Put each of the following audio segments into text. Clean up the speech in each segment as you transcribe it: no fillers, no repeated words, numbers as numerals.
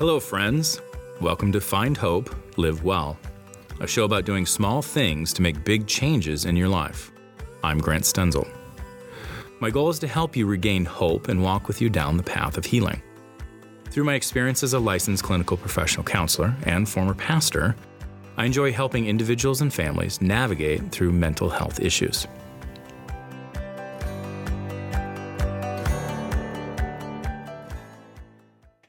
Hello, friends. Welcome to Find Hope, Live Well, a show about doing small things to make big changes in your life. I'm Grant Stenzel. My goal is to help you regain hope and walk with you down the path of healing. Through my experience as a licensed clinical professional counselor and former pastor, I enjoy helping individuals and families navigate through mental health issues.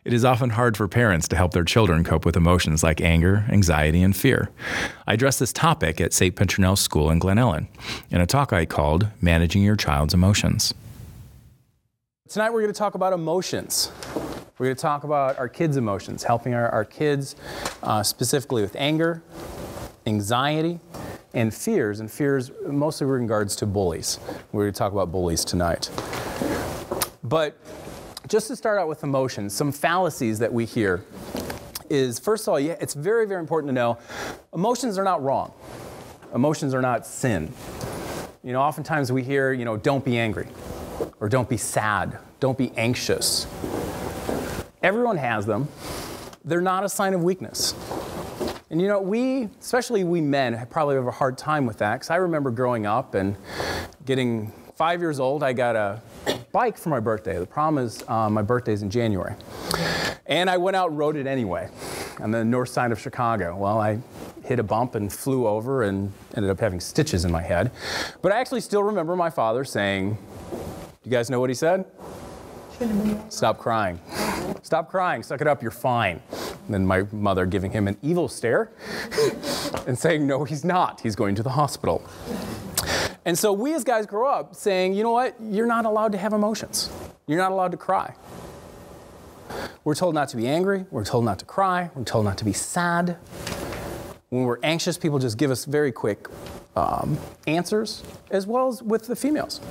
It is often hard for parents to help their children cope with emotions like anger, anxiety, and fear. I addressed this topic at St. Petronell School in Glen Ellen in a talk I called Managing Your Child's Emotions. Tonight we're going to talk about emotions. We're going to talk about our kids' emotions, helping our kids specifically with anger, anxiety, and fears. And fears mostly in regards to bullies. We're going to talk about bullies tonight. But just to start out with emotions, some fallacies that we hear is, first of all, it's very, very important to know emotions are not wrong. Emotions are not sin. You know, oftentimes we hear, don't be angry, or don't be sad, don't be anxious. Everyone has them. They're not a sign of weakness. And we men, probably have a hard time with that, because I remember growing up and getting 5 years old, I got a bike for my birthday. The problem is my birthday's in January. And I went out and rode it anyway on the north side of Chicago. Well, I hit a bump and flew over and ended up having stitches in my head. But I actually still remember my father saying, do you guys know what he said? Stop crying. Stop crying. Suck it up. You're fine. And then my mother giving him an evil stare and saying, no, he's not. He's going to the hospital. And so we as guys grow up saying, you know what, you're not allowed to have emotions. You're not allowed to cry. We're told not to be angry. We're told not to cry. We're told not to be sad. When we're anxious, people just give us very quick answers, as well as with the females.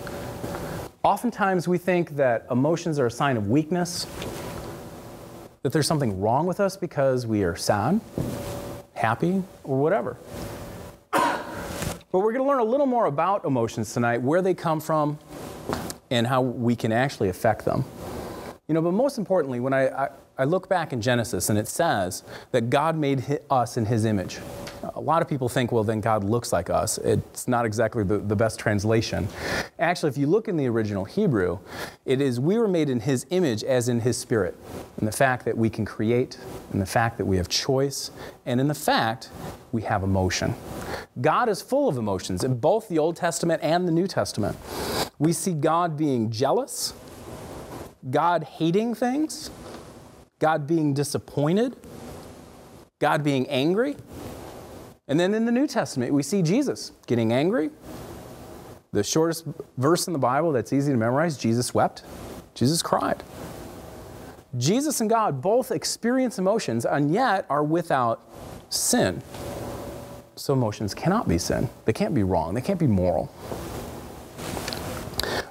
Oftentimes we think that emotions are a sign of weakness, that there's something wrong with us because we are sad, happy, or whatever. But we're going to learn a little more about emotions tonight, where they come from, and how we can actually affect them. But most importantly, when I look back in Genesis, and it says that God made us in his image. A lot of people think, well, then God looks like us. It's not exactly the best translation. Actually, if you look in the original Hebrew, it is we were made in his image as in his spirit. And the fact that we can create, and the fact that we have choice, and in the fact we have emotion. God is full of emotions in both the Old Testament and the New Testament. We see God being jealous, God hating things, God being disappointed, God being angry. And then in the New Testament, we see Jesus getting angry. The shortest verse in the Bible that's easy to memorize, Jesus wept, Jesus cried. Jesus and God both experience emotions and yet are without sin. So emotions cannot be sin. They can't be wrong. They can't be moral.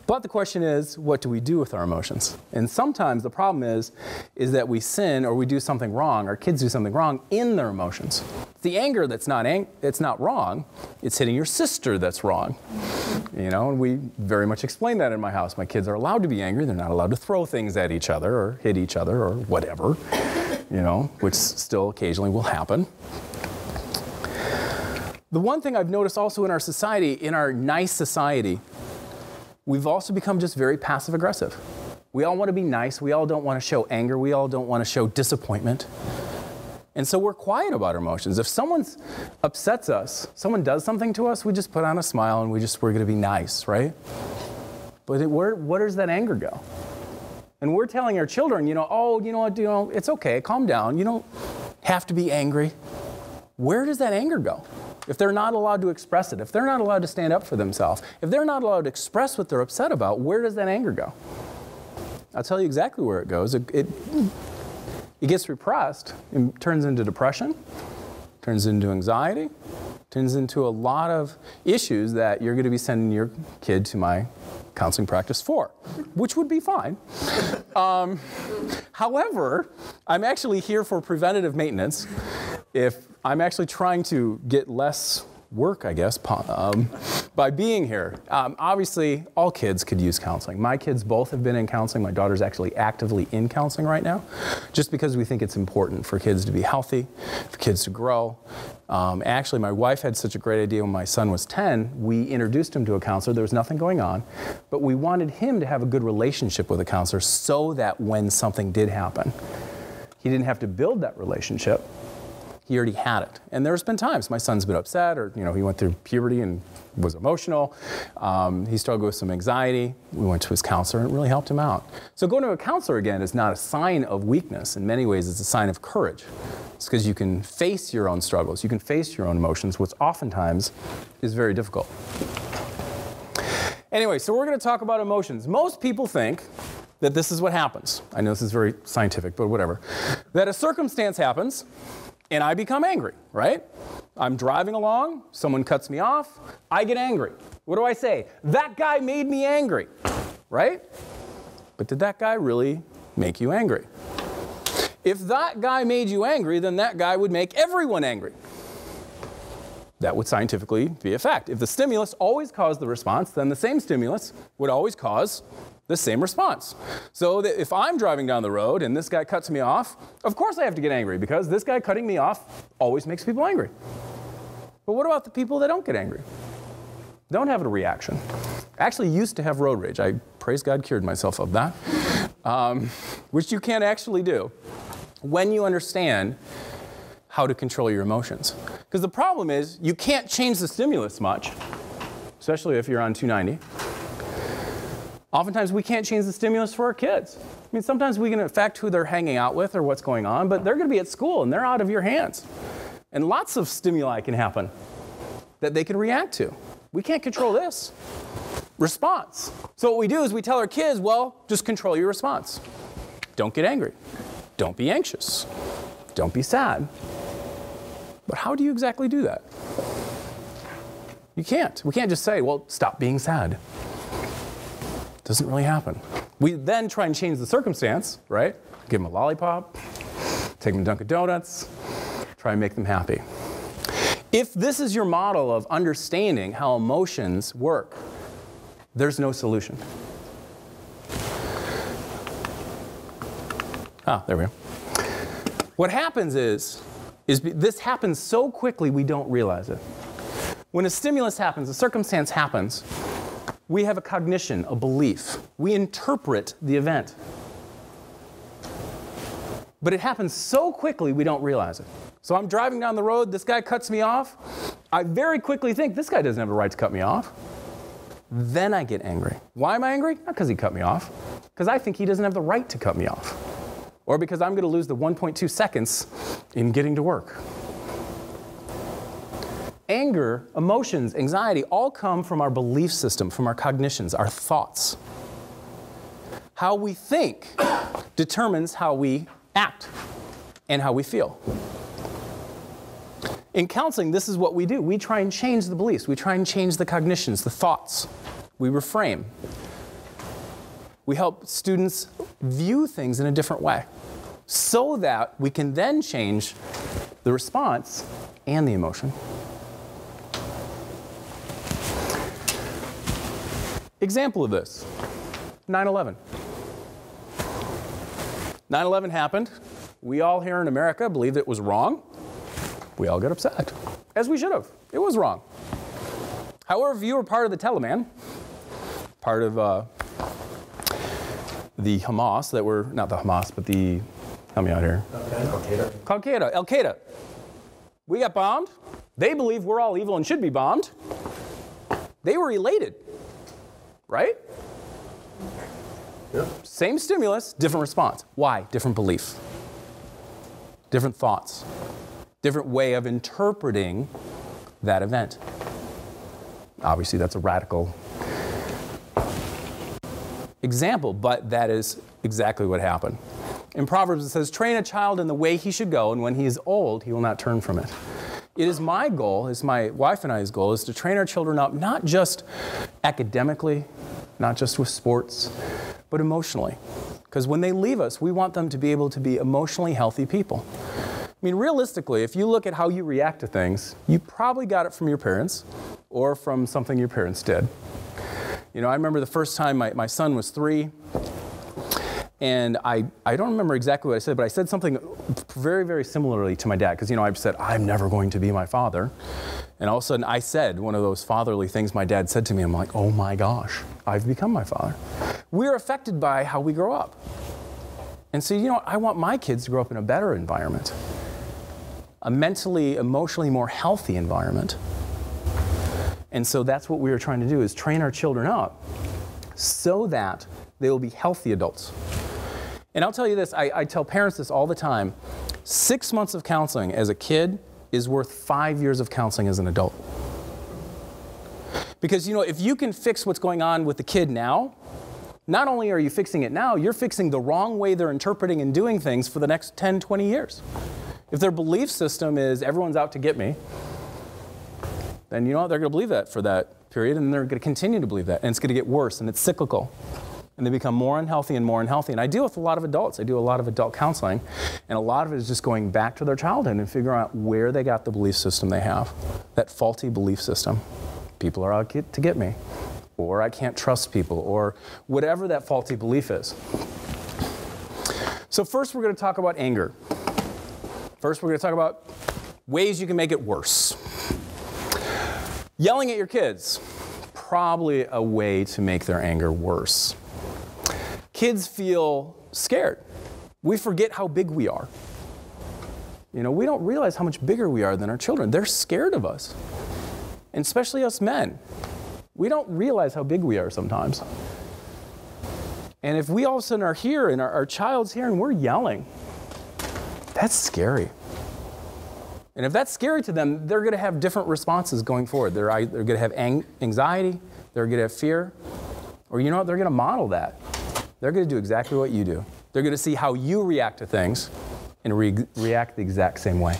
But the question is, what do we do with our emotions? And sometimes the problem is that we sin or we do something wrong, our kids do something wrong in their emotions. It's the anger that's not wrong. It's hitting your sister that's wrong. And we very much explain that in my house. My kids are allowed to be angry. They're not allowed to throw things at each other or hit each other or whatever, which still occasionally will happen. The one thing I've noticed also in our society, in our nice society, we've also become just very passive aggressive. We all want to be nice. We all don't want to show anger. We all don't want to show disappointment. And so we're quiet about our emotions. If someone upsets us, someone does something to us, we just put on a smile and we're going to be nice, right? But where does that anger go? And we're telling our children, it's okay, calm down. You don't have to be angry. Where does that anger go? If they're not allowed to express it, if they're not allowed to stand up for themselves, if they're not allowed to express what they're upset about, where does that anger go? I'll tell you exactly where it goes. It gets repressed and turns into depression, turns into anxiety, turns into a lot of issues that you're going to be sending your kid to my counseling practice for, which would be fine. However, I'm actually here for preventative maintenance. If I'm actually trying to get less work, I guess, by being here. Obviously, all kids could use counseling. My kids both have been in counseling. My daughter's actually actively in counseling right now, just because we think it's important for kids to be healthy, for kids to grow. Actually, my wife had such a great idea when my son was 10. We introduced him to a counselor. There was nothing going on, but we wanted him to have a good relationship with a counselor so that when something did happen, he didn't have to build that relationship. He already had it. And there's been times my son's been upset, or he went through puberty and was emotional. He struggled with some anxiety. We went to his counselor, and it really helped him out. So going to a counselor, again, is not a sign of weakness. In many ways, it's a sign of courage. It's because you can face your own struggles. You can face your own emotions, which oftentimes is very difficult. Anyway, so we're going to talk about emotions. Most people think that this is what happens. I know this is very scientific, but whatever. That a circumstance happens, and I become angry, right? I'm driving along, someone cuts me off, I get angry. What do I say? That guy made me angry, right? But did that guy really make you angry? If that guy made you angry, then that guy would make everyone angry. That would scientifically be a fact. If the stimulus always caused the response, then the same stimulus would always cause the same response. So that if I'm driving down the road and this guy cuts me off, of course I have to get angry, because this guy cutting me off always makes people angry. But what about the people that don't get angry? Don't have a reaction. I actually used to have road rage. I, praise God, cured myself of that, which you can actually do when you understand how to control your emotions. Because the problem is you can't change the stimulus much, especially if you're on 290. Oftentimes, we can't change the stimulus for our kids. I mean, sometimes we can affect who they're hanging out with or what's going on, but they're going to be at school, and they're out of your hands. And lots of stimuli can happen that they can react to. We can't control this response. So what we do is we tell our kids, well, just control your response. Don't get angry. Don't be anxious. Don't be sad. But how do you exactly do that? You can't. We can't just say, well, stop being sad. Doesn't really happen. We then try and change the circumstance, right? Give them a lollipop, take them to Dunkin' Donuts, try and make them happy. If this is your model of understanding how emotions work, there's no solution. Ah, there we go. What happens is this happens so quickly we don't realize it. When a stimulus happens, a circumstance happens, we have a cognition, a belief. We interpret the event. But it happens so quickly we don't realize it. So I'm driving down the road, this guy cuts me off. I very quickly think, this guy doesn't have a right to cut me off. Then I get angry. Why am I angry? Not because he cut me off. Because I think he doesn't have the right to cut me off. Or because I'm going to lose the 1.2 seconds in getting to work. Anger, emotions, anxiety, all come from our belief system, from our cognitions, our thoughts. How we think determines how we act and how we feel. In counseling, this is what we do. We try and change the beliefs. We try and change the cognitions, the thoughts. We reframe. We help students view things in a different way so that we can then change the response and the emotion. Example of this, 9/11. 9/11 happened. We all here in America believed it was wrong. We all got upset, as we should have. It was wrong. However, if you were part of the Taliban, part of the Hamas that were, not the Hamas, but the, help me out here. Al Qaeda. We got bombed. They believe we're all evil and should be bombed. They were elated. Right? Yeah. Same stimulus, different response. Why? Different belief. Different thoughts. Different way of interpreting that event. Obviously, that's a radical example, but that is exactly what happened. In Proverbs, it says, train a child in the way he should go, and when he is old, he will not turn from it. It is my goal, it's my wife and I's goal, is to train our children up, not just academically, not just with sports, but emotionally. Because when they leave us, we want them to be able to be emotionally healthy people. I mean, realistically, if you look at how you react to things, you probably got it from your parents or from something your parents did. You know, I remember the first time my son was 3, and I don't remember exactly what I said, but I said something very, very similarly to my dad, because, you know, I said, I'm never going to be my father. And all of a sudden, I said one of those fatherly things my dad said to me. I'm like, oh my gosh, I've become my father. We're affected by how we grow up. And so, you know, I want my kids to grow up in a better environment, a mentally, emotionally more healthy environment. And so that's what we are trying to do, is train our children up so that they will be healthy adults. And I'll tell you this, I tell parents this all the time, 6 months of counseling as a kid is worth 5 years of counseling as an adult. Because, you know, if you can fix what's going on with the kid now, not only are you fixing it now, you're fixing the wrong way they're interpreting and doing things for the next 10, 20 years. If their belief system is everyone's out to get me, then you know they're going to believe that for that period, and they're going to continue to believe that, and it's going to get worse, and it's cyclical. And they become more unhealthy and more unhealthy. And I deal with a lot of adults. I do a lot of adult counseling, and a lot of it is just going back to their childhood and figuring out where they got the belief system they have, that faulty belief system. People are out to get me, or I can't trust people, or whatever that faulty belief is. So first we're going to talk about anger. First we're going to talk about ways you can make it worse. Yelling at your kids, probably a way to make their anger worse. Kids feel scared. We forget how big we are. You know, we don't realize how much bigger we are than our children. They're scared of us, and especially us men. We don't realize how big we are sometimes. And if we all of a sudden are here and our child's here and we're yelling, that's scary. And if that's scary to them, they're going to have different responses going forward. They're going to have anxiety, they're going to have fear, or you know what, they're going to model that. They're going to do exactly what you do. They're going to see how you react to things and react the exact same way.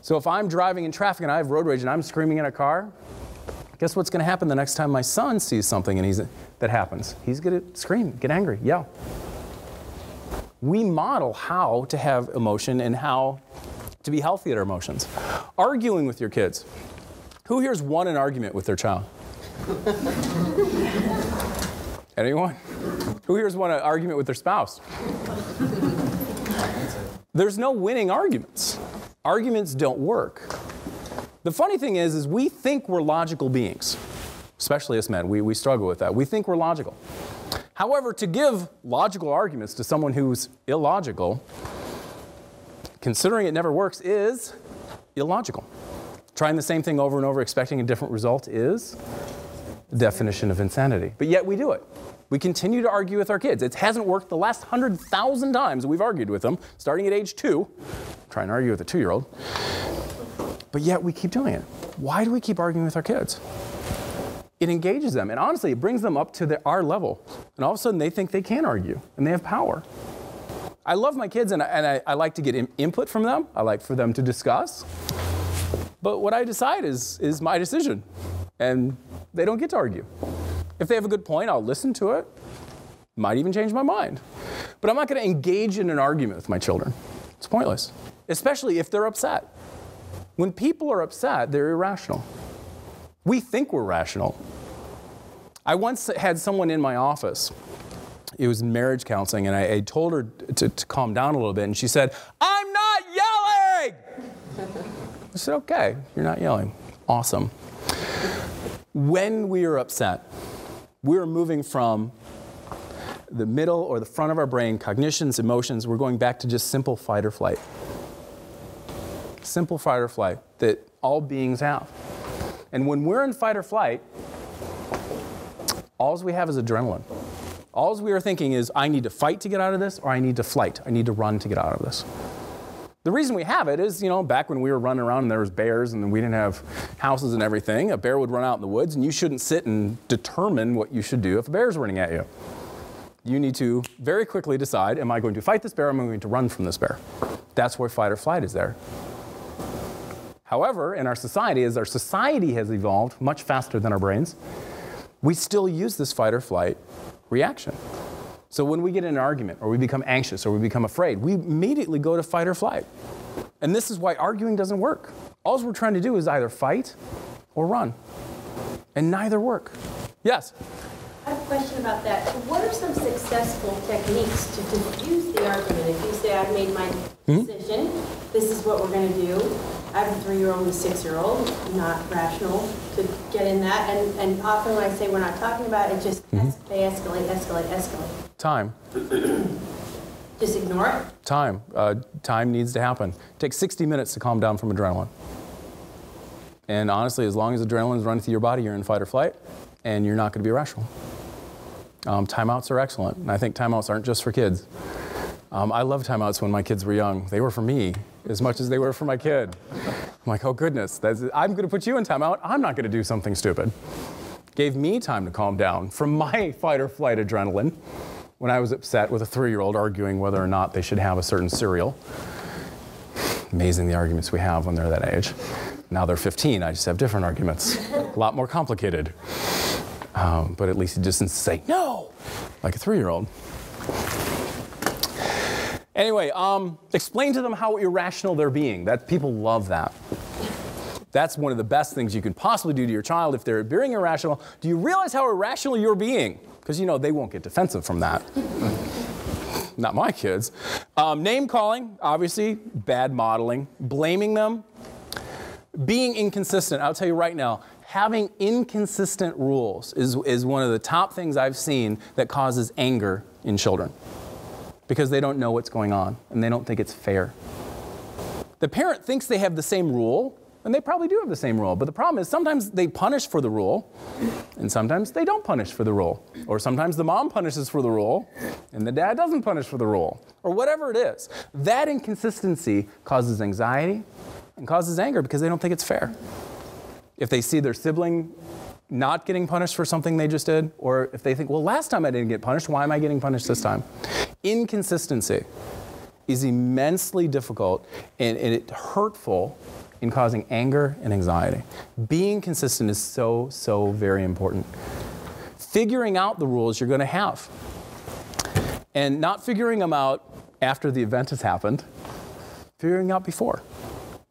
So if I'm driving in traffic and I have road rage and I'm screaming in a car, guess what's going to happen the next time my son sees something and that happens? He's going to scream, get angry, yell. We model how to have emotion and how to be healthy at our emotions. Arguing with your kids. Who here's won an argument with their child? Anyone? Who here's won an argument with their spouse? There's no winning arguments. Arguments don't work. The funny thing is we think we're logical beings, especially us men. We struggle with that. We think we're logical. However, to give logical arguments to someone who's illogical, considering it never works, is illogical. Trying the same thing over and over, expecting a different result is the definition of insanity. But yet we do it. We continue to argue with our kids. It hasn't worked the last 100,000 times we've argued with them, starting at age 2. Trying to argue with a 2-year-old. But yet we keep doing it. Why do we keep arguing with our kids? It engages them, and honestly, it brings them up to our level. And all of a sudden, they think they can argue, and they have power. I love my kids, and I like to get input from them. I like for them to discuss. But what I decide is my decision, and they don't get to argue. If they have a good point, I'll listen to it. Might even change my mind. But I'm not going to engage in an argument with my children. It's pointless, especially if they're upset. When people are upset, they're irrational. We think we're rational. I once had someone in my office. It was marriage counseling, and I told her to calm down a little bit, and she said, "I'm not yelling!" I said, "Okay, you're not yelling. Awesome." When we are upset, we're moving from the middle or the front of our brain, cognitions, emotions, we're going back to just simple fight or flight. Simple fight or flight that all beings have. And when we're in fight or flight, all we have is adrenaline. All we are thinking is, I need to fight to get out of this, or I need to flight. I need to run to get out of this. The reason we have it is, you know, back when we were running around and there was bears and we didn't have houses and everything, a bear would run out in the woods and you shouldn't sit and determine what you should do if a bear's running at you. You need to very quickly decide, am I going to fight this bear or am I going to run from this bear? That's where fight or flight is there. However, in our society, as our society has evolved much faster than our brains, we still use this fight or flight reaction. So when we get in an argument, or we become anxious, or we become afraid, we immediately go to fight or flight. And this is why arguing doesn't work. All we're trying to do is either fight or run. And neither work. Yes? I have a question about that. What are some successful techniques to diffuse the argument? If you say, I've made my decision, this is what we're going to do. I have a 3-year-old and a 6-year-old, not rational to get in that. And often when I say we're not talking about it, it just they escalate. Time. Just ignore it? Time. Time needs to happen. It takes 60 minutes to calm down from adrenaline. And honestly, as long as adrenaline is running through your body, you're in fight or flight, and you're not going to be rational. Timeouts are excellent. And I think timeouts aren't just for kids. I love timeouts when my kids were young. They were for me as much as they were for my kid. I'm like, oh goodness, I'm going to put you in timeout. I'm not going to do something stupid. Gave me time to calm down from my fight or flight adrenaline when I was upset with a 3-year-old arguing whether or not they should have a certain cereal. Amazing the arguments we have when they're that age. Now they're 15, I just have different arguments. A lot more complicated. But at least it just doesn't say no, like a 3-year-old. Anyway, explain to them how irrational they're being. That people love that. That's one of the best things you can possibly do to your child if they're being irrational. Do you realize how irrational you're being? Because you know they won't get defensive from that. Not my kids. Name calling, obviously, bad modeling, blaming them. Being inconsistent, I'll tell you right now, having inconsistent rules is one of the top things I've seen that causes anger in children. Because they don't know what's going on, and they don't think it's fair. The parent thinks they have the same rule, and they probably do have the same rule, but the problem is sometimes they punish for the rule, and sometimes they don't punish for the rule. Or sometimes the mom punishes for the rule, and the dad doesn't punish for the rule, or whatever it is. That inconsistency causes anxiety, and causes anger because they don't think it's fair. If they see their sibling not getting punished for something they just did, or if they think, well, last time I didn't get punished, why am I getting punished this time? Inconsistency is immensely difficult and it's hurtful in causing anger and anxiety. Being consistent is so, so very important. Figuring out the rules you're going to have and not figuring them out after the event has happened, figuring out before.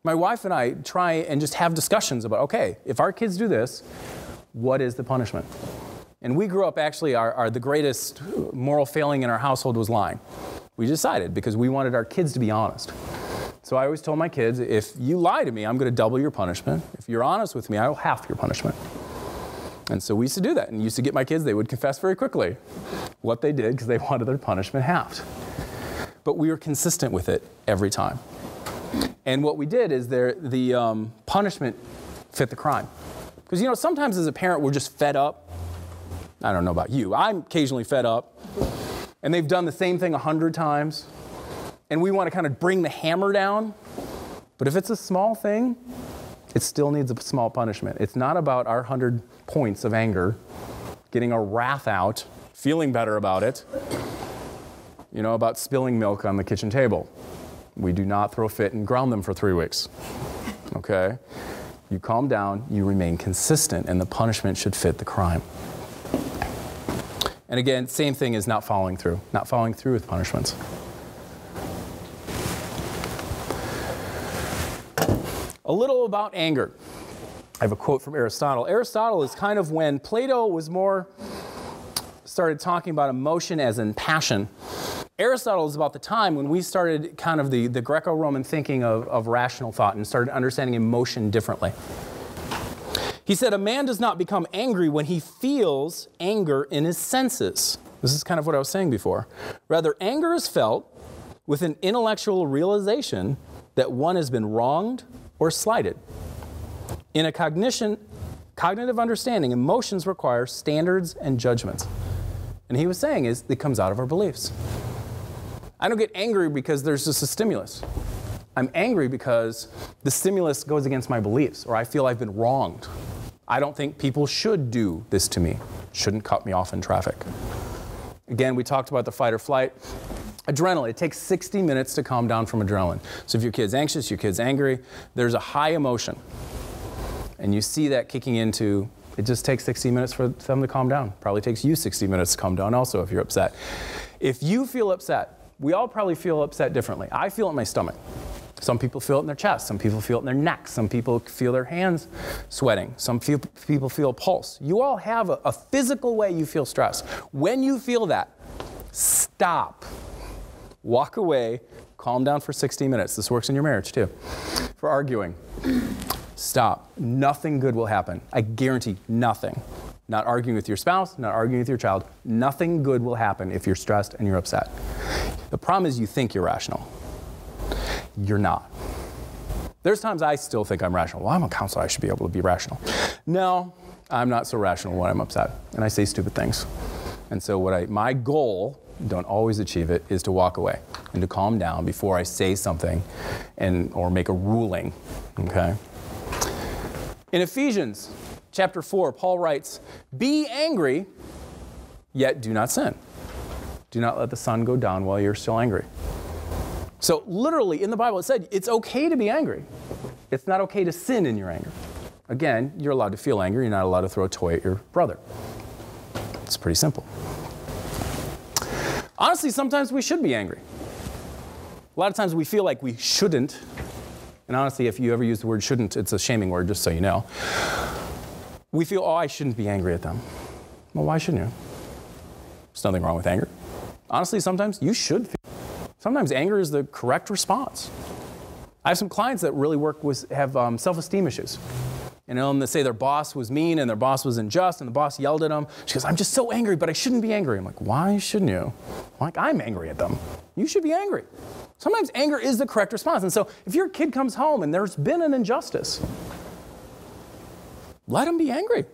My wife and I try and just have discussions about, okay, if our kids do this, what is the punishment? And we grew up, actually, the greatest moral failing in our household was lying. We decided because we wanted our kids to be honest. So I always told my kids, if you lie to me, I'm going to double your punishment. If you're honest with me, I will half your punishment. And so we used to do that. And used to get my kids, they would confess very quickly what they did because they wanted their punishment halved. But we were consistent with it every time. And what we did is the punishment fit the crime. Because, you know, sometimes as a parent, we're just fed up. I don't know about you. I'm occasionally fed up. And they've done the same thing 100 times. And we want to kind of bring the hammer down. But if it's a small thing, it still needs a small punishment. It's not about our 100 points of anger, getting our wrath out, feeling better about it, you know, about spilling milk on the kitchen table. We do not throw fit and ground them for 3 weeks, okay? You calm down, you remain consistent, and the punishment should fit the crime. And again, same thing as not following through with punishments. A little about anger. I have a quote from Aristotle. Aristotle is kind of when Plato was started talking about emotion as in passion. Aristotle is about the time when we started kind of the Greco-Roman thinking of rational thought and started understanding emotion differently. He said, a man does not become angry when he feels anger in his senses. This is kind of what I was saying before. Rather, anger is felt with an intellectual realization that one has been wronged or slighted. In a cognitive understanding, emotions require standards and judgments. And he was saying is, it comes out of our beliefs. I don't get angry because there's just a stimulus. I'm angry because the stimulus goes against my beliefs, or I feel I've been wronged. I don't think people should do this to me, shouldn't cut me off in traffic. Again, we talked about the fight or flight. Adrenaline, it takes 60 minutes to calm down from adrenaline. So if your kid's anxious, your kid's angry, there's a high emotion. And you see that kicking into, it just takes 60 minutes for them to calm down. Probably takes you 60 minutes to calm down also if you're upset. If you feel upset, we all probably feel upset differently. I feel it in my stomach. Some people feel it in their chest. Some people feel it in their neck. Some people feel their hands sweating. Some people feel a pulse. You all have a physical way you feel stress. When you feel that, stop. Walk away. Calm down for 60 minutes. This works in your marriage, too. For arguing. Stop. Nothing good will happen. I guarantee nothing. Not arguing with your spouse, not arguing with your child. Nothing good will happen if you're stressed and you're upset. The problem is you think you're rational. You're not. There's times I still think I'm rational. Well, I'm a counselor. I should be able to be rational. No, I'm not so rational when I'm upset. And I say stupid things. And so my goal, don't always achieve it, is to walk away and to calm down before I say something or make a ruling, okay? In Ephesians chapter 4, Paul writes, "Be angry, yet do not sin. Do not let the sun go down while you're still angry." So literally in the Bible it said it's okay to be angry. It's not okay to sin in your anger. Again, you're allowed to feel angry. You're not allowed to throw a toy at your brother. It's pretty simple. Honestly, sometimes we should be angry. A lot of times we feel like we shouldn't. And honestly, if you ever use the word shouldn't, it's a shaming word, just so you know. We feel, oh, I shouldn't be angry at them. Well, why shouldn't you? There's nothing wrong with anger. Honestly, sometimes you should feel. Sometimes anger is the correct response. I have some clients that really have self-esteem issues. And they say their boss was mean and their boss was unjust and the boss yelled at them. She goes, "I'm just so angry, but I shouldn't be angry." I'm like, why shouldn't you? I'm like, I'm angry at them. You should be angry. Sometimes anger is the correct response. And so if your kid comes home and there's been an injustice, let them be angry.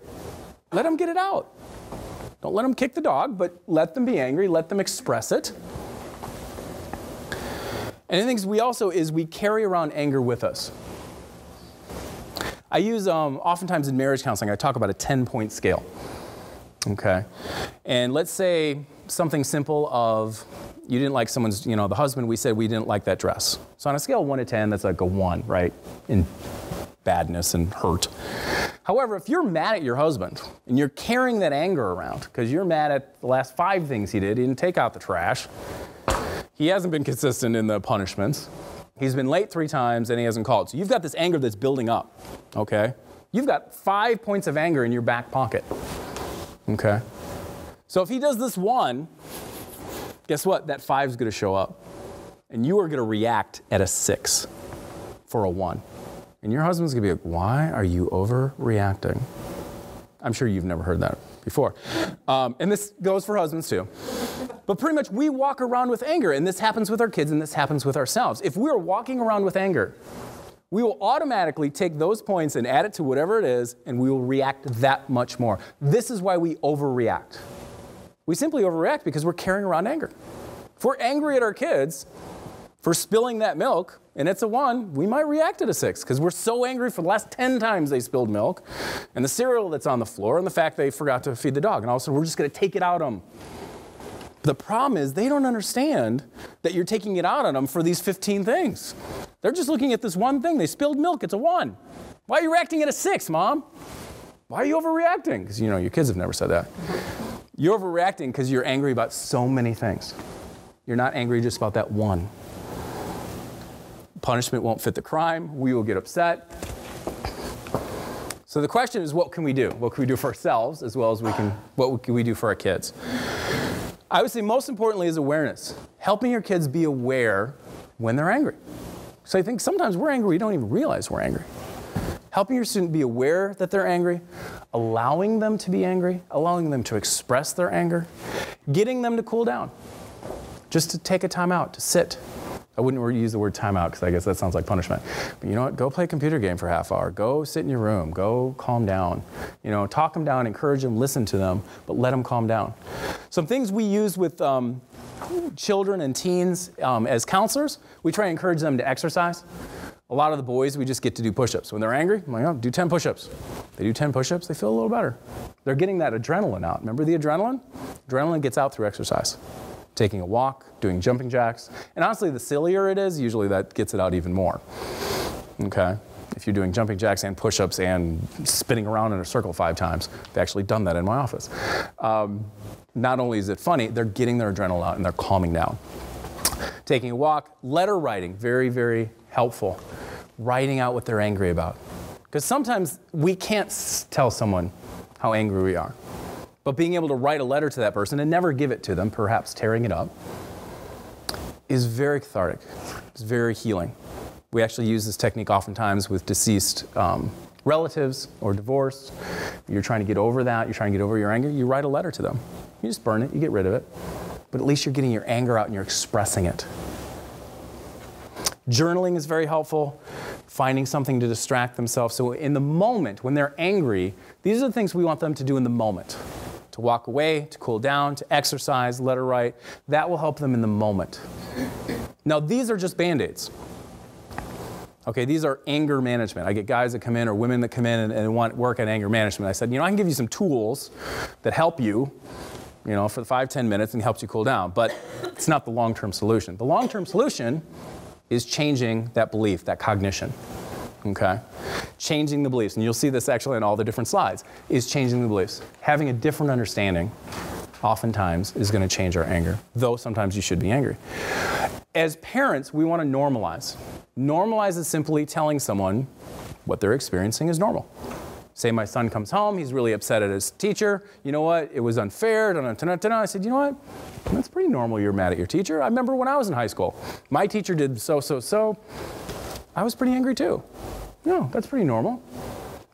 Let them get it out. Don't let them kick the dog, but let them be angry. Let them express it. And the things we carry around anger with us. I use, oftentimes in marriage counseling, I talk about a 10-point scale, okay? And let's say something simple of you didn't like someone's, the husband, we said we didn't like that dress. So on a scale of 1 to 10, that's like a 1, right, in badness and hurt. However, if you're mad at your husband and you're carrying that anger around because you're mad at the last 5 things he did, he didn't take out the trash, he hasn't been consistent in the punishments, he's been late 3 times and he hasn't called. So you've got this anger that's building up, okay? You've got 5 points of anger in your back pocket, okay? So if he does this 1, guess what? That 5's gonna show up. And you are gonna react at a 6 for a 1. And your husband's gonna be like, why are you overreacting? I'm sure you've never heard that before. And this goes for husbands too. But pretty much we walk around with anger, and this happens with our kids and this happens with ourselves. If we are walking around with anger, we will automatically take those points and add it to whatever it is, and we will react that much more. This is why we overreact. We simply overreact because we're carrying around anger. If we're angry at our kids for spilling that milk, and it's a 1, we might react at a 6 because we're so angry for the last 10 times they spilled milk, and the cereal that's on the floor, and the fact they forgot to feed the dog, and all of a sudden we're just gonna take it out on them. The problem is they don't understand that you're taking it out on them for these 15 things. They're just looking at this 1 thing. They spilled milk. It's a 1. Why are you reacting at a 6, Mom? Why are you overreacting? Because, your kids have never said that. You're overreacting because you're angry about so many things. You're not angry just about that 1. Punishment won't fit the crime. We will get upset. So the question is, what can we do? What can we do for ourselves as well as what can we do for our kids? I would say most importantly is awareness. Helping your kids be aware when they're angry. So I think sometimes we're angry, we don't even realize we're angry. Helping your student be aware that they're angry, allowing them to be angry, allowing them to express their anger, getting them to cool down, just to take a time out, to sit. I wouldn't use the word time out because I guess that sounds like punishment. But you know what? Go play a computer game for a half hour. Go sit in your room. Go calm down. Talk them down, encourage them, listen to them, but let them calm down. Some things we use with children and teens as counselors, we try to encourage them to exercise. A lot of the boys, we just get to do push-ups. When they're angry, I'm like, oh, do 10 push-ups. They do 10 push-ups, they feel a little better. They're getting that adrenaline out. Remember the adrenaline? Adrenaline gets out through exercise. Taking a walk, doing jumping jacks. And honestly, the sillier it is, usually that gets it out even more, okay? if you're doing jumping jacks and push-ups and spinning around in a circle 5 times. They've actually done that in my office. Not only is it funny, they're getting their adrenaline out and they're calming down. Taking a walk, letter writing, very, very helpful. Writing out what they're angry about. Because sometimes we can't tell someone how angry we are. But being able to write a letter to that person and never give it to them, perhaps tearing it up, is very cathartic. It's very healing. We actually use this technique oftentimes with deceased relatives or divorced. You're trying to get over that. You're trying to get over your anger. You write a letter to them. You just burn it. You get rid of it. But at least you're getting your anger out and you're expressing it. Journaling is very helpful. Finding something to distract themselves. So in the moment, when they're angry, these are the things we want them to do in the moment. To walk away, to cool down, to exercise, letter write. That will help them in the moment. Now, these are just Band-Aids. Okay, these are anger management. I get guys that come in or women that come in and want work on anger management. I said, you know, I can give you some tools that help you, you know, for 5-10 minutes and helps you cool down. But it's not the long-term solution. The long-term solution is changing that belief, that cognition. Okay, changing the beliefs, and you'll see this actually in all the different slides, is changing the beliefs. Having a different understanding oftentimes is going to change our anger, though sometimes you should be angry. As parents, we want to normalize. Normalize is simply telling someone what they're experiencing is normal. Say my son comes home, he's really upset at his teacher. You know what? It was unfair. I said, you know what? That's pretty normal you're mad at your teacher. I remember when I was in high school. My teacher did so. I was pretty angry too. No, that's pretty normal.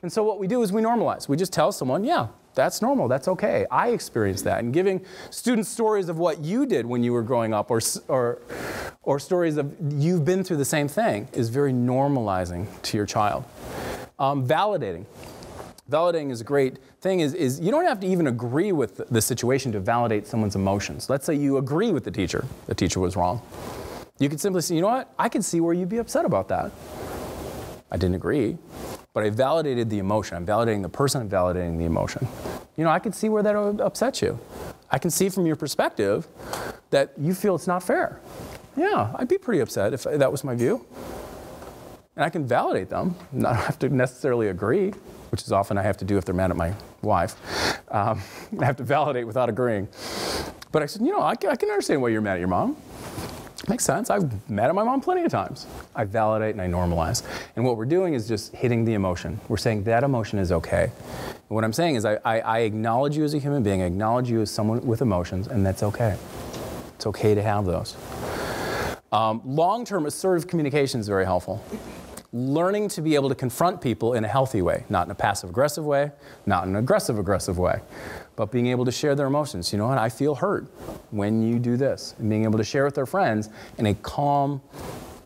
And so what we do is we normalize. We just tell someone, yeah, that's normal, that's okay. I experienced that. And giving students stories of what you did when you were growing up or stories of you've been through the same thing is very normalizing to your child. Validating. Validating is a great thing is you don't have to even agree with the situation to validate someone's emotions. Let's say you agree with the teacher was wrong. You could simply say, you know what, I can see where you'd be upset about that. I didn't agree, but I validated the emotion. I'm validating the person, I'm validating the emotion. You know, I can see where that would upset you. I can see from your perspective that you feel it's not fair. Yeah, I'd be pretty upset if that was my view. And I can validate them. I don't have to necessarily agree, which is often I have to do if they're mad at my wife. I have to validate without agreeing. But I said, you know, I can understand why you're mad at your mom. Makes sense. I've mad at my mom plenty of times. I validate and I normalize. And what we're doing is just hitting the emotion. We're saying that emotion is okay. And what I'm saying is I acknowledge you as a human being, I acknowledge you as someone with emotions, and that's okay. It's okay to have those. Long-term assertive communication is very helpful. Learning to be able to confront people in a healthy way, not in a passive-aggressive way, not in an aggressive-aggressive way, but being able to share their emotions. You know what? I feel hurt when you do this. And being able to share with their friends in a calm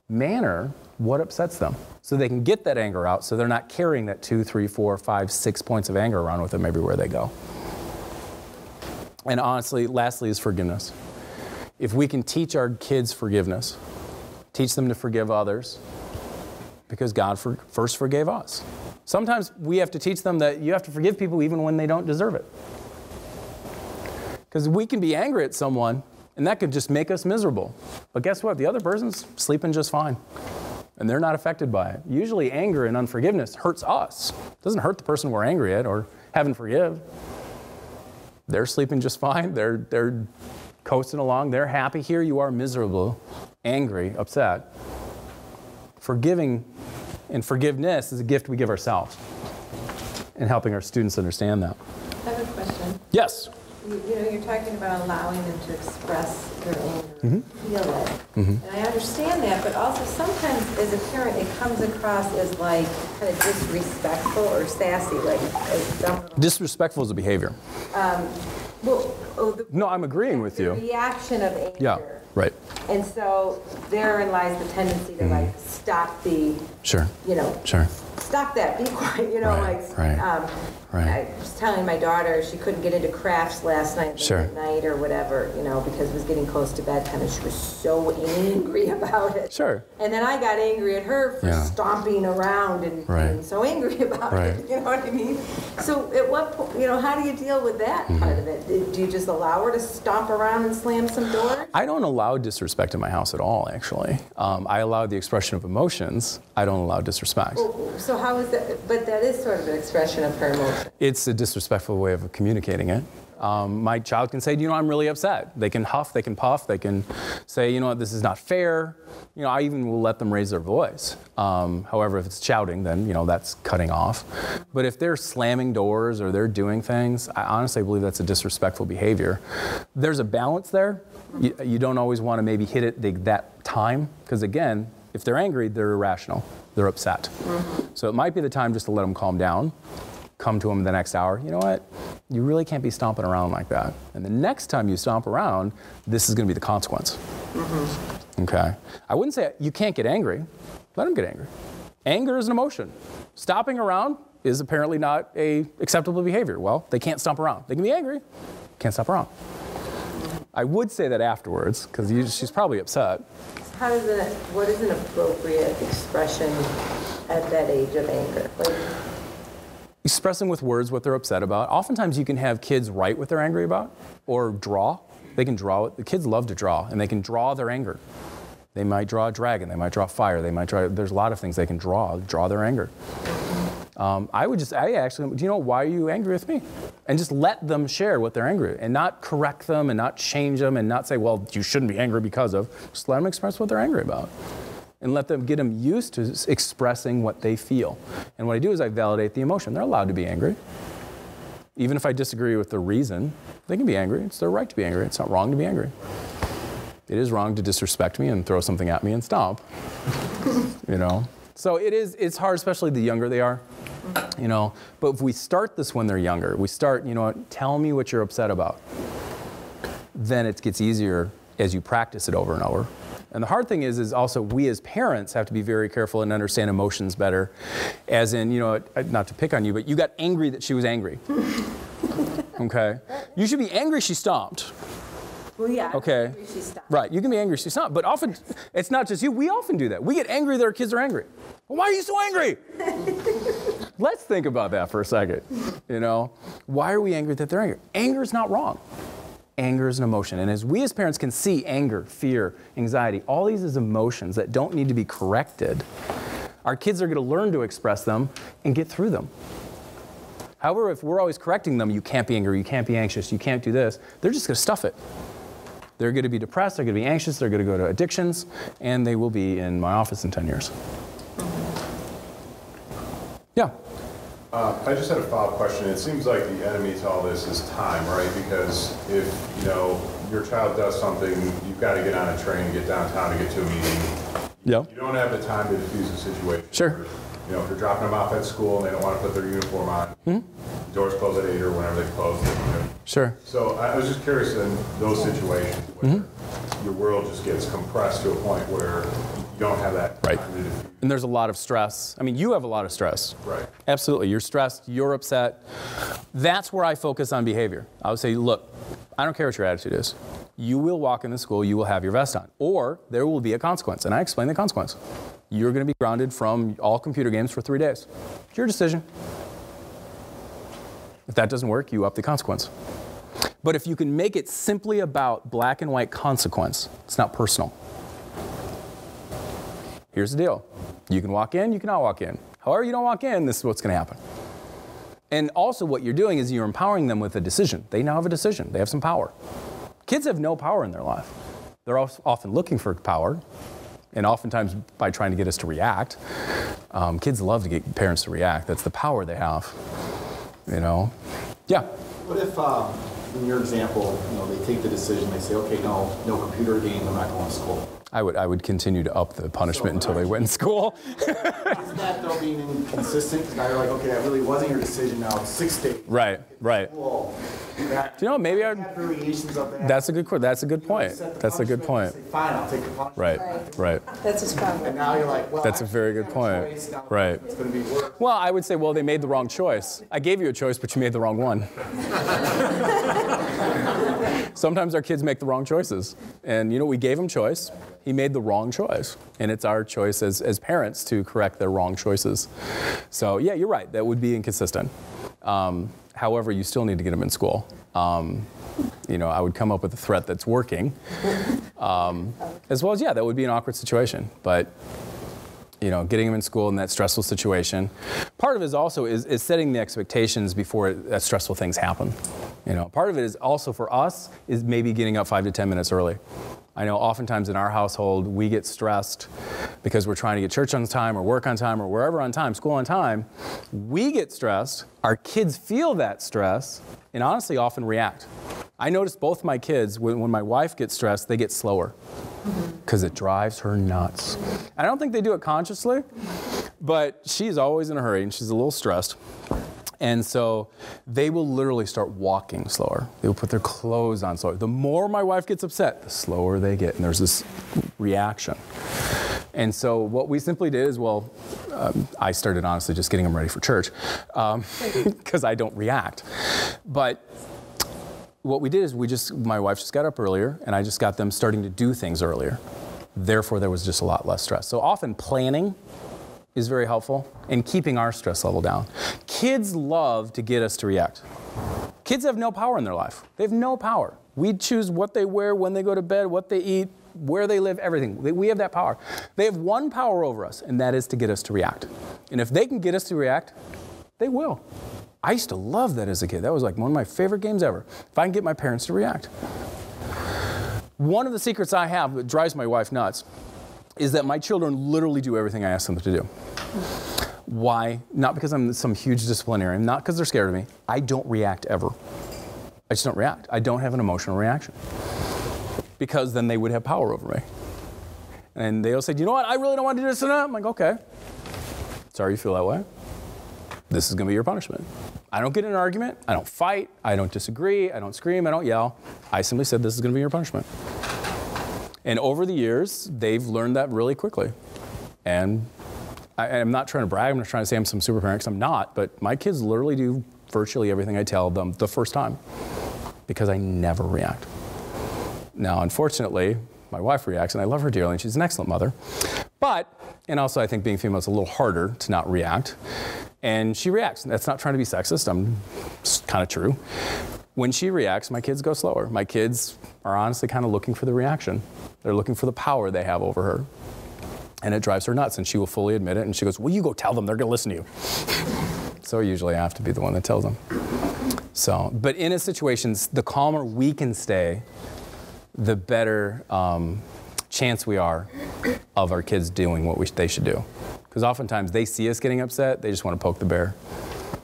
manner what upsets them so they can get that anger out so they're not carrying that 2, 3, 4, 5, 6 points of anger around with them everywhere they go. And honestly, lastly is forgiveness. If we can teach our kids forgiveness, teach them to forgive others, because God first forgave us. Sometimes we have to teach them that you have to forgive people even when they don't deserve it. Because we can be angry at someone, and that could just make us miserable. But guess what? The other person's sleeping just fine, and they're not affected by it. Usually anger and unforgiveness hurts us. It doesn't hurt the person we're angry at or haven't forgiven. They're sleeping just fine. They're coasting along. They're happy. Here you are miserable, angry, upset. Forgiving and forgiveness is a gift we give ourselves and helping our students understand that. I have a question. Yes. You know, you're talking about allowing them to express their anger, mm-hmm. feel it. Mm-hmm. And I understand that, but also sometimes as a parent it comes across as like kind of disrespectful or sassy, like as dumb. Disrespectful is a behavior. No, I'm agreeing with you. The reaction of anger. Yeah. Right. And so therein lies the tendency to like stop the, sure. you know, sure. stop that, be quiet, you know, right. like, right. Right. I was telling my daughter she couldn't get into crafts last night, sure. at night or whatever, you know, because it was getting close to bedtime and she was so angry about it. Sure. And then I got angry at her for yeah. stomping around and right. being so angry about right. it, you know what I mean? So at what point, you know, how do you deal with that mm-hmm. part of it? Do you just allow her to stomp around and slam some doors? I don't allow disrespect in my house at all, actually. I allow the expression of emotions. I don't allow disrespect. Well, So how is that? But that is sort of an expression of her emotion. It's a disrespectful way of communicating it. My child can say, you know, I'm really upset. They can huff, they can puff, they can say, you know what, this is not fair. You know, I even will let them raise their voice. However, if it's shouting, then, you know, that's cutting off. But if they're slamming doors or they're doing things, I honestly believe that's a disrespectful behavior. There's a balance there. You don't always want to maybe hit it that time, because again, if they're angry, they're irrational, they're upset. So it might be the time just to let them calm down. Come to them the next hour, you know what? You really can't be stomping around like that. And the next time you stomp around, this is gonna be the consequence. Okay, I wouldn't say you can't get angry. Let them get angry. Anger is an emotion. Stomping around is apparently not a acceptable behavior. Well, they can't stomp around. They can be angry, can't stomp around. I would say that afterwards, because she's probably upset. How does it, what is an appropriate expression at that age of anger? Like, expressing with words what they're upset about. Oftentimes you can have kids write what they're angry about or draw. They can draw. The kids love to draw, and they can draw their anger. They might draw a dragon. They might draw fire. They might draw. There's a lot of things they can draw their anger. I actually, do you know, why are you angry with me? And just let them share what they're angry with, and not correct them and not change them and not say, well, you shouldn't be angry because of. Just let them express what they're angry about. And let them get them used to expressing what they feel. And what I do is I validate the emotion. They're allowed to be angry. Even if I disagree with the reason, they can be angry. It's their right to be angry. It's not wrong to be angry. It is wrong to disrespect me and throw something at me and stomp. You know? So it's hard, especially the younger they are. You know? But if we start this when they're younger, we start, you know what, tell me what you're upset about. Then it gets easier as you practice it over and over. And the hard thing is also we as parents have to be very careful and understand emotions better. As in, you know, not to pick on you, but you got angry that she was angry. Okay? You should be angry she stomped. Well, yeah. Okay. Angry she stopped. Right. You can be angry she stomped. But often, it's not just you. We often do that. We get angry that our kids are angry. Well, why are you so angry? Let's think about that for a second. You know? Why are we angry that they're angry? Anger is not wrong. Anger is an emotion, and as we as parents can see anger, fear, anxiety, all these as emotions that don't need to be corrected, our kids are going to learn to express them and get through them. However, if we're always correcting them, you can't be angry, you can't be anxious, you can't do this, they're just going to stuff it. They're going to be depressed, they're going to be anxious, they're going to go to addictions, and they will be in my office in 10 years. Yeah? I just had a follow-up question. It seems like the enemy to all this is time, right? Because if, you know, your child does something, you've got to get on a train, get downtown to get to a meeting. Yeah. You don't have the time to diffuse the situation. Sure. Or, you know, if you're dropping them off at school and they don't want to put their uniform on, doors close at 8 or whenever they close. Sure. So I was just curious in those situations where your world just gets compressed to a point where you don't have that time to diffuse. And there's a lot of stress. I mean, you have a lot of stress. Right. Absolutely. You're stressed. You're upset. That's where I focus on behavior. I would say, look, I don't care what your attitude is. You will walk into school. You will have your vest on. Or there will be a consequence. And I explain the consequence. You're going to be grounded from all computer games for 3 days. It's your decision. If that doesn't work, you up the consequence. But if you can make it simply about black and white consequence, it's not personal. Here's the deal. You can walk in, you cannot walk in. However you don't walk in, this is what's going to happen. And also what you're doing is you're empowering them with a decision. They now have a decision. They have some power. Kids have no power in their life. They're often looking for power, and oftentimes by trying to get us to react. Kids love to get parents to react. That's the power they have, you know? Yeah? What if, in your example, you know, they take the decision, they say, okay, no computer game, I'm not going to school. I would continue to up the punishment until they went to school. Is that though being inconsistent? Because now you're like, okay, that really wasn't your decision now. 6 days. Right. Whoa. That, do you know, maybe I have variations of that. That's a good point. That's a good point. Say, fine, I'll take the punishment. Right. That's his problem. And now you're like, well, that's a very good point. Right. It's going to be worse. Well, I would say, well, they made the wrong choice. I gave you a choice, but you made the wrong one. Sometimes our kids make the wrong choices. And you know, we gave him choice. He made the wrong choice. And it's our choice as parents to correct their wrong choices. So yeah, you're right. That would be inconsistent. However, you still need to get them in school. You know, I would come up with a threat that's working. As well as, yeah, that would be an awkward situation. But you know, getting them in school in that stressful situation. Part of it is also is setting the expectations before that stressful things happen. You know, part of it is also for us is maybe getting up 5 to 10 minutes early. I know oftentimes in our household we get stressed because we're trying to get church on time or work on time or wherever on time, school on time. We get stressed, our kids feel that stress, and honestly often react. I notice both my kids, when my wife gets stressed, they get slower because it drives her nuts. I don't think they do it consciously, but she's always in a hurry and she's a little stressed. And so they will literally start walking slower. They will put their clothes on slower. The more my wife gets upset, the slower they get. And there's this reaction. And so what we simply did is, well, I started honestly just getting them ready for church because I don't react. But what we did is my wife just got up earlier and I just got them starting to do things earlier. Therefore, there was just a lot less stress. So often planning is very helpful in keeping our stress level down. Kids love to get us to react. Kids have no power in their life. They have no power. We choose what they wear, when they go to bed, what they eat, where they live, everything. We have that power. They have one power over us, and that is to get us to react. And if they can get us to react, they will. I used to love that as a kid. That was like one of my favorite games ever. If I can get my parents to react. One of the secrets I have that drives my wife nuts is that my children literally do everything I ask them to do. Why? Not because I'm some huge disciplinarian, not because they're scared of me. I don't react ever. I just don't react. I don't have an emotional reaction because then they would have power over me. And they'll say, you know what? I really don't want to do this and that. I'm like, okay. Sorry you feel that way. This is going to be your punishment. I don't get in an argument. I don't fight. I don't disagree. I don't scream. I don't yell. I simply said, this is going to be your punishment. And over the years, they've learned that really quickly. And I'm not trying to brag. I'm not trying to say I'm some super parent, because I'm not. But my kids literally do virtually everything I tell them the first time because I never react. Now, unfortunately, my wife reacts, and I love her dearly, and she's an excellent mother. But, and also I think being female is a little harder to not react. And she reacts. That's not trying to be sexist. It's kind of true. When she reacts, my kids go slower. My kids are honestly kind of looking for the reaction. They're looking for the power they have over her. And it drives her nuts, and she will fully admit it, and she goes, well, you go tell them, they're gonna listen to you. So usually I have to be the one that tells them. So, but in a situation, the calmer we can stay, the better chance we are of our kids doing what they should do. Because oftentimes they see us getting upset, they just wanna poke the bear.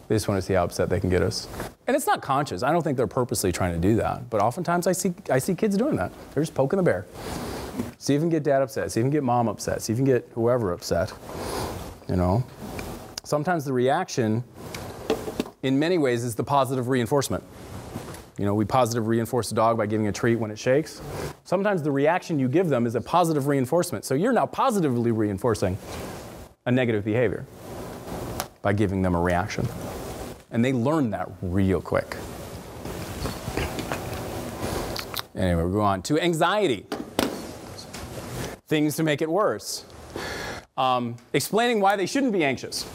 They just want to see how upset they can get us. And it's not conscious. I don't think they're purposely trying to do that. But oftentimes I see kids doing that. They're just poking the bear. See if you can get dad upset. See if you can get mom upset. See if you can get whoever upset. You know? Sometimes the reaction, in many ways, is the positive reinforcement. You know, we positive reinforce the dog by giving a treat when it shakes. Sometimes the reaction you give them is a positive reinforcement. So you're now positively reinforcing a negative behavior by giving them a reaction. And they learn that real quick. Anyway, we'll go on to anxiety. Things to make it worse. Explaining why they shouldn't be anxious.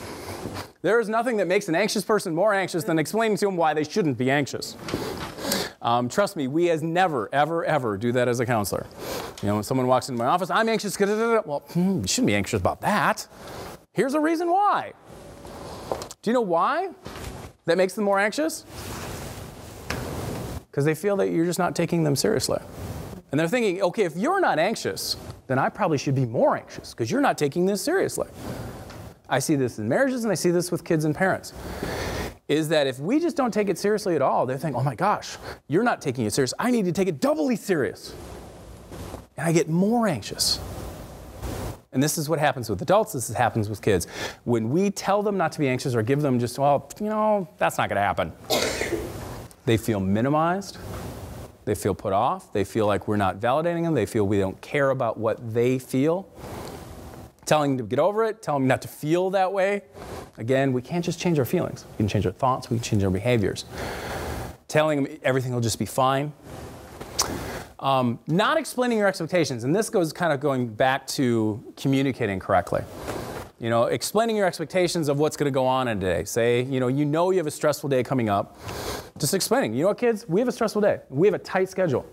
There is nothing that makes an anxious person more anxious than explaining to them why they shouldn't be anxious. Trust me, we as never, ever, ever do that as a counselor. You know, when someone walks into my office, I'm anxious, well, you shouldn't be anxious about that. Here's a reason why. Do you know why that makes them more anxious? Because they feel that you're just not taking them seriously. And they're thinking, okay, if you're not anxious, then I probably should be more anxious because you're not taking this seriously. I see this in marriages and I see this with kids and parents, is that if we just don't take it seriously at all, they think, oh my gosh, you're not taking it serious. I need to take it doubly serious. And I get more anxious. And this is what happens with adults, this happens with kids. When we tell them not to be anxious or give them just, well, you know, that's not gonna happen. They feel minimized, they feel put off, they feel like we're not validating them, they feel we don't care about what they feel. Telling them to get over it, telling them not to feel that way. Again, we can't just change our feelings. We can change our thoughts, we can change our behaviors. Telling them everything will just be fine. Not explaining your expectations, and this goes kind of going back to communicating correctly. You know, explaining your expectations of what's going to go on in a day. Say, you know you have a stressful day coming up. Just explaining, you know what, kids? We have a stressful day. We have a tight schedule.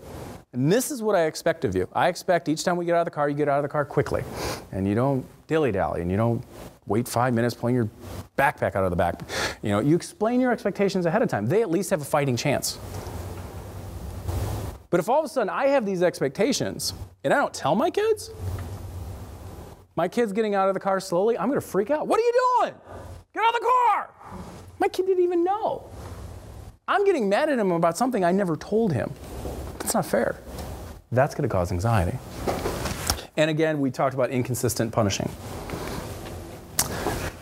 And this is what I expect of you. I expect each time we get out of the car, you get out of the car quickly. And you don't dilly-dally, and you don't wait 5 minutes pulling your backpack out of the back. You know, you explain your expectations ahead of time. They at least have a fighting chance. But if all of a sudden I have these expectations, and I don't tell my kid's getting out of the car slowly, I'm going to freak out. What are you doing? Get out of the car! My kid didn't even know. I'm getting mad at him about something I never told him. That's not fair. That's going to cause anxiety. And again, we talked about inconsistent punishing.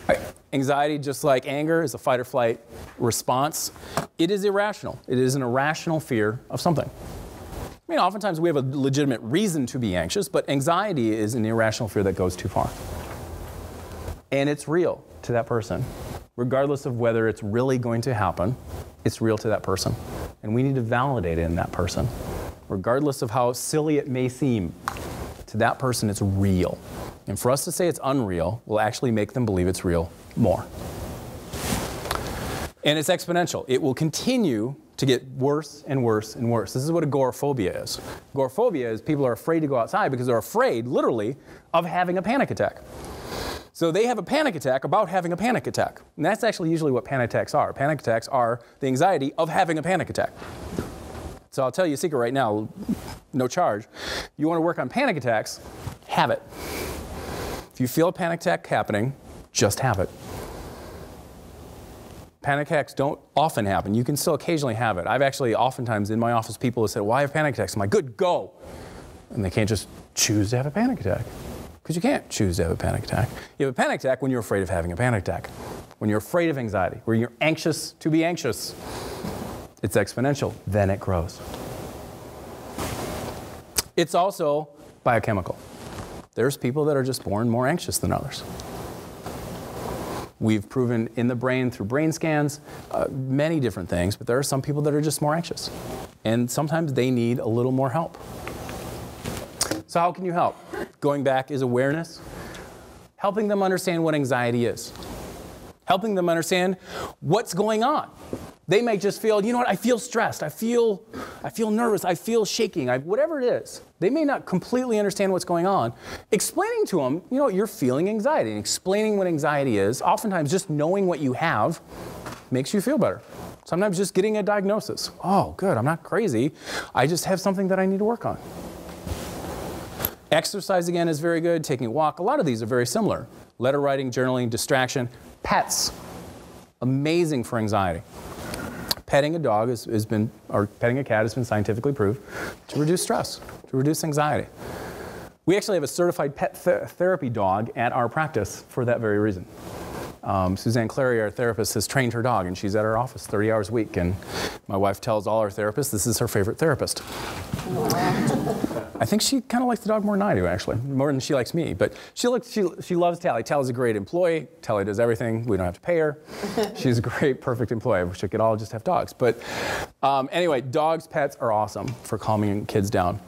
Right. Anxiety, just like anger, is a fight or flight response. It is irrational. It is an irrational fear of something. I mean, oftentimes we have a legitimate reason to be anxious, but anxiety is an irrational fear that goes too far. And it's real to that person. Regardless of whether it's really going to happen, it's real to that person. And we need to validate it in that person. Regardless of how silly it may seem, to that person it's real. And for us to say it's unreal will actually make them believe it's real more. And it's exponential. It will continue to get worse and worse and worse. This is what agoraphobia is. Agoraphobia is people are afraid to go outside because they're afraid, literally, of having a panic attack. So they have a panic attack about having a panic attack. And that's actually usually what panic attacks are. Panic attacks are the anxiety of having a panic attack. So I'll tell you a secret right now, no charge. You want to work on panic attacks, have it. If you feel a panic attack happening, just have it. Panic attacks don't often happen. You can still occasionally have it. I've actually oftentimes in my office, people have said, well, I have panic attacks. I'm like, good, go. And they can't just choose to have a panic attack. Because you can't choose to have a panic attack. You have a panic attack when you're afraid of having a panic attack, when you're afraid of anxiety, when you're anxious to be anxious. It's exponential, then it grows. It's also biochemical. There's people that are just born more anxious than others. We've proven in the brain through brain scans, many different things, but there are some people that are just more anxious. And sometimes they need a little more help. So how can you help? Going back is awareness. Helping them understand what anxiety is. Helping them understand what's going on. They may just feel, you know what, I feel stressed, I feel nervous, I feel shaking, whatever it is. They may not completely understand what's going on. Explaining to them, you know, you're feeling anxiety, and explaining what anxiety is, oftentimes just knowing what you have makes you feel better. Sometimes just getting a diagnosis. Oh, good, I'm not crazy. I just have something that I need to work on. Exercise, again, is very good. Taking a walk. A lot of these are very similar. Letter writing, journaling, distraction. Pets. Amazing for anxiety. Petting a dog has been, or petting a cat has been scientifically proved to reduce stress, to reduce anxiety. We actually have a certified pet therapy dog at our practice for that very reason. Suzanne Clary, our therapist, has trained her dog, and she's at our office 30 hours a week. And my wife tells all our therapists this is her favorite therapist. I think she kind of likes the dog more than I do, actually, more than she likes me. But she loves Tally. Tally's a great employee. Tally does everything. We don't have to pay her. She's a great, perfect employee. I wish I could all just have dogs. But anyway, dogs, pets are awesome for calming kids down.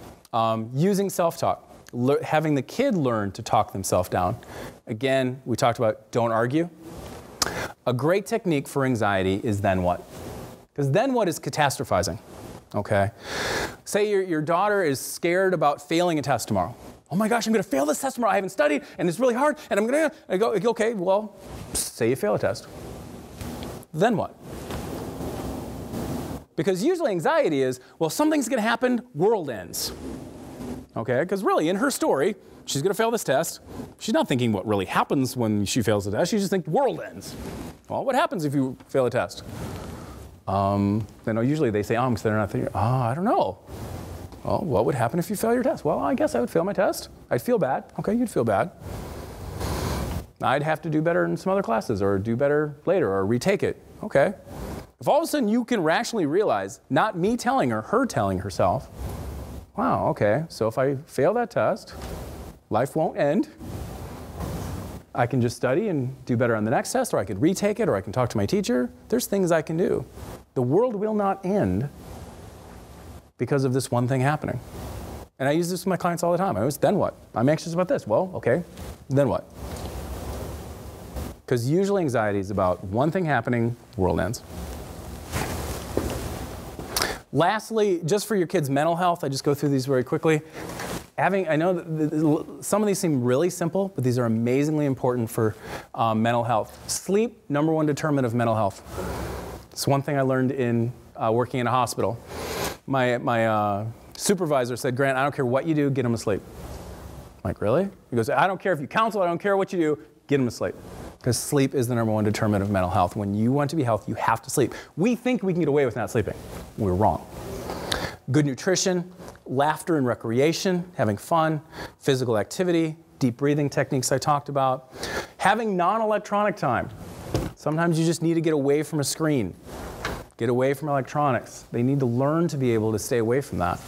Using self-talk. Having the kid learn to talk themselves down. Again, we talked about don't argue. A great technique for anxiety is then what? Because then what is catastrophizing, okay? Say your daughter is scared about failing a test tomorrow. Oh my gosh, I'm gonna fail this test tomorrow. I haven't studied, and it's really hard, and I'm gonna, I go, okay, well, say you fail a test. Then what? Because usually anxiety is, well, something's gonna happen, world ends. Okay, because really, in her story, she's going to fail this test. She's not thinking what really happens when she fails the test. She's just thinking, world ends. Well, what happens if you fail a test? You know, usually they say, because they're not thinking, I don't know. Well, what would happen if you fail your test? Well, I guess I would fail my test. I'd feel bad. Okay, you'd feel bad. I'd have to do better in some other classes or do better later or retake it. Okay. If all of a sudden you can rationally realize, not me telling her, her telling herself, wow, okay, so if I fail that test, life won't end. I can just study and do better on the next test, or I could retake it, or I can talk to my teacher. There's things I can do. The world will not end because of this one thing happening. And I use this with my clients all the time. I always, then what? I'm anxious about this. Well, okay, then what? Because usually anxiety is about one thing happening, world ends. Lastly, just for your kids' mental health, I just go through these very quickly. I know that some of these seem really simple, but these are amazingly important for mental health. Sleep, #1 determinant of mental health. It's one thing I learned in working in a hospital. My supervisor said, "Grant, I don't care what you do, get him to sleep." I'm like, "Really?" He goes, "I don't care if you counsel, I don't care what you do, get him to sleep." Because sleep is the #1 determinant of mental health. When you want to be healthy, you have to sleep. We think we can get away with not sleeping. We're wrong. Good nutrition, laughter and recreation, having fun, physical activity, deep breathing techniques I talked about. Having non-electronic time. Sometimes you just need to get away from a screen. Get away from electronics. They need to learn to be able to stay away from that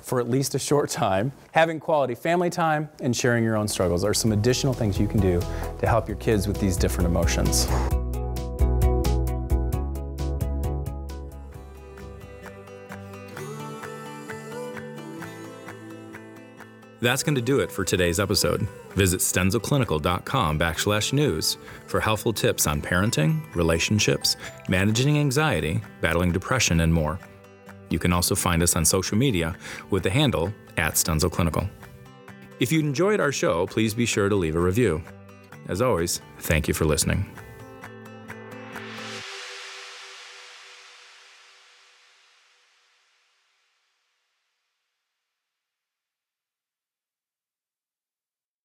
for at least a short time. Having quality family time and sharing your own struggles are some additional things you can do to help your kids with these different emotions. That's going to do it for today's episode. Visit stenzelclinical.com/news for helpful tips on parenting, relationships, managing anxiety, battling depression, and more. You can also find us on social media with the handle @StenzelClinical. If you enjoyed our show, please be sure to leave a review. As always, thank you for listening.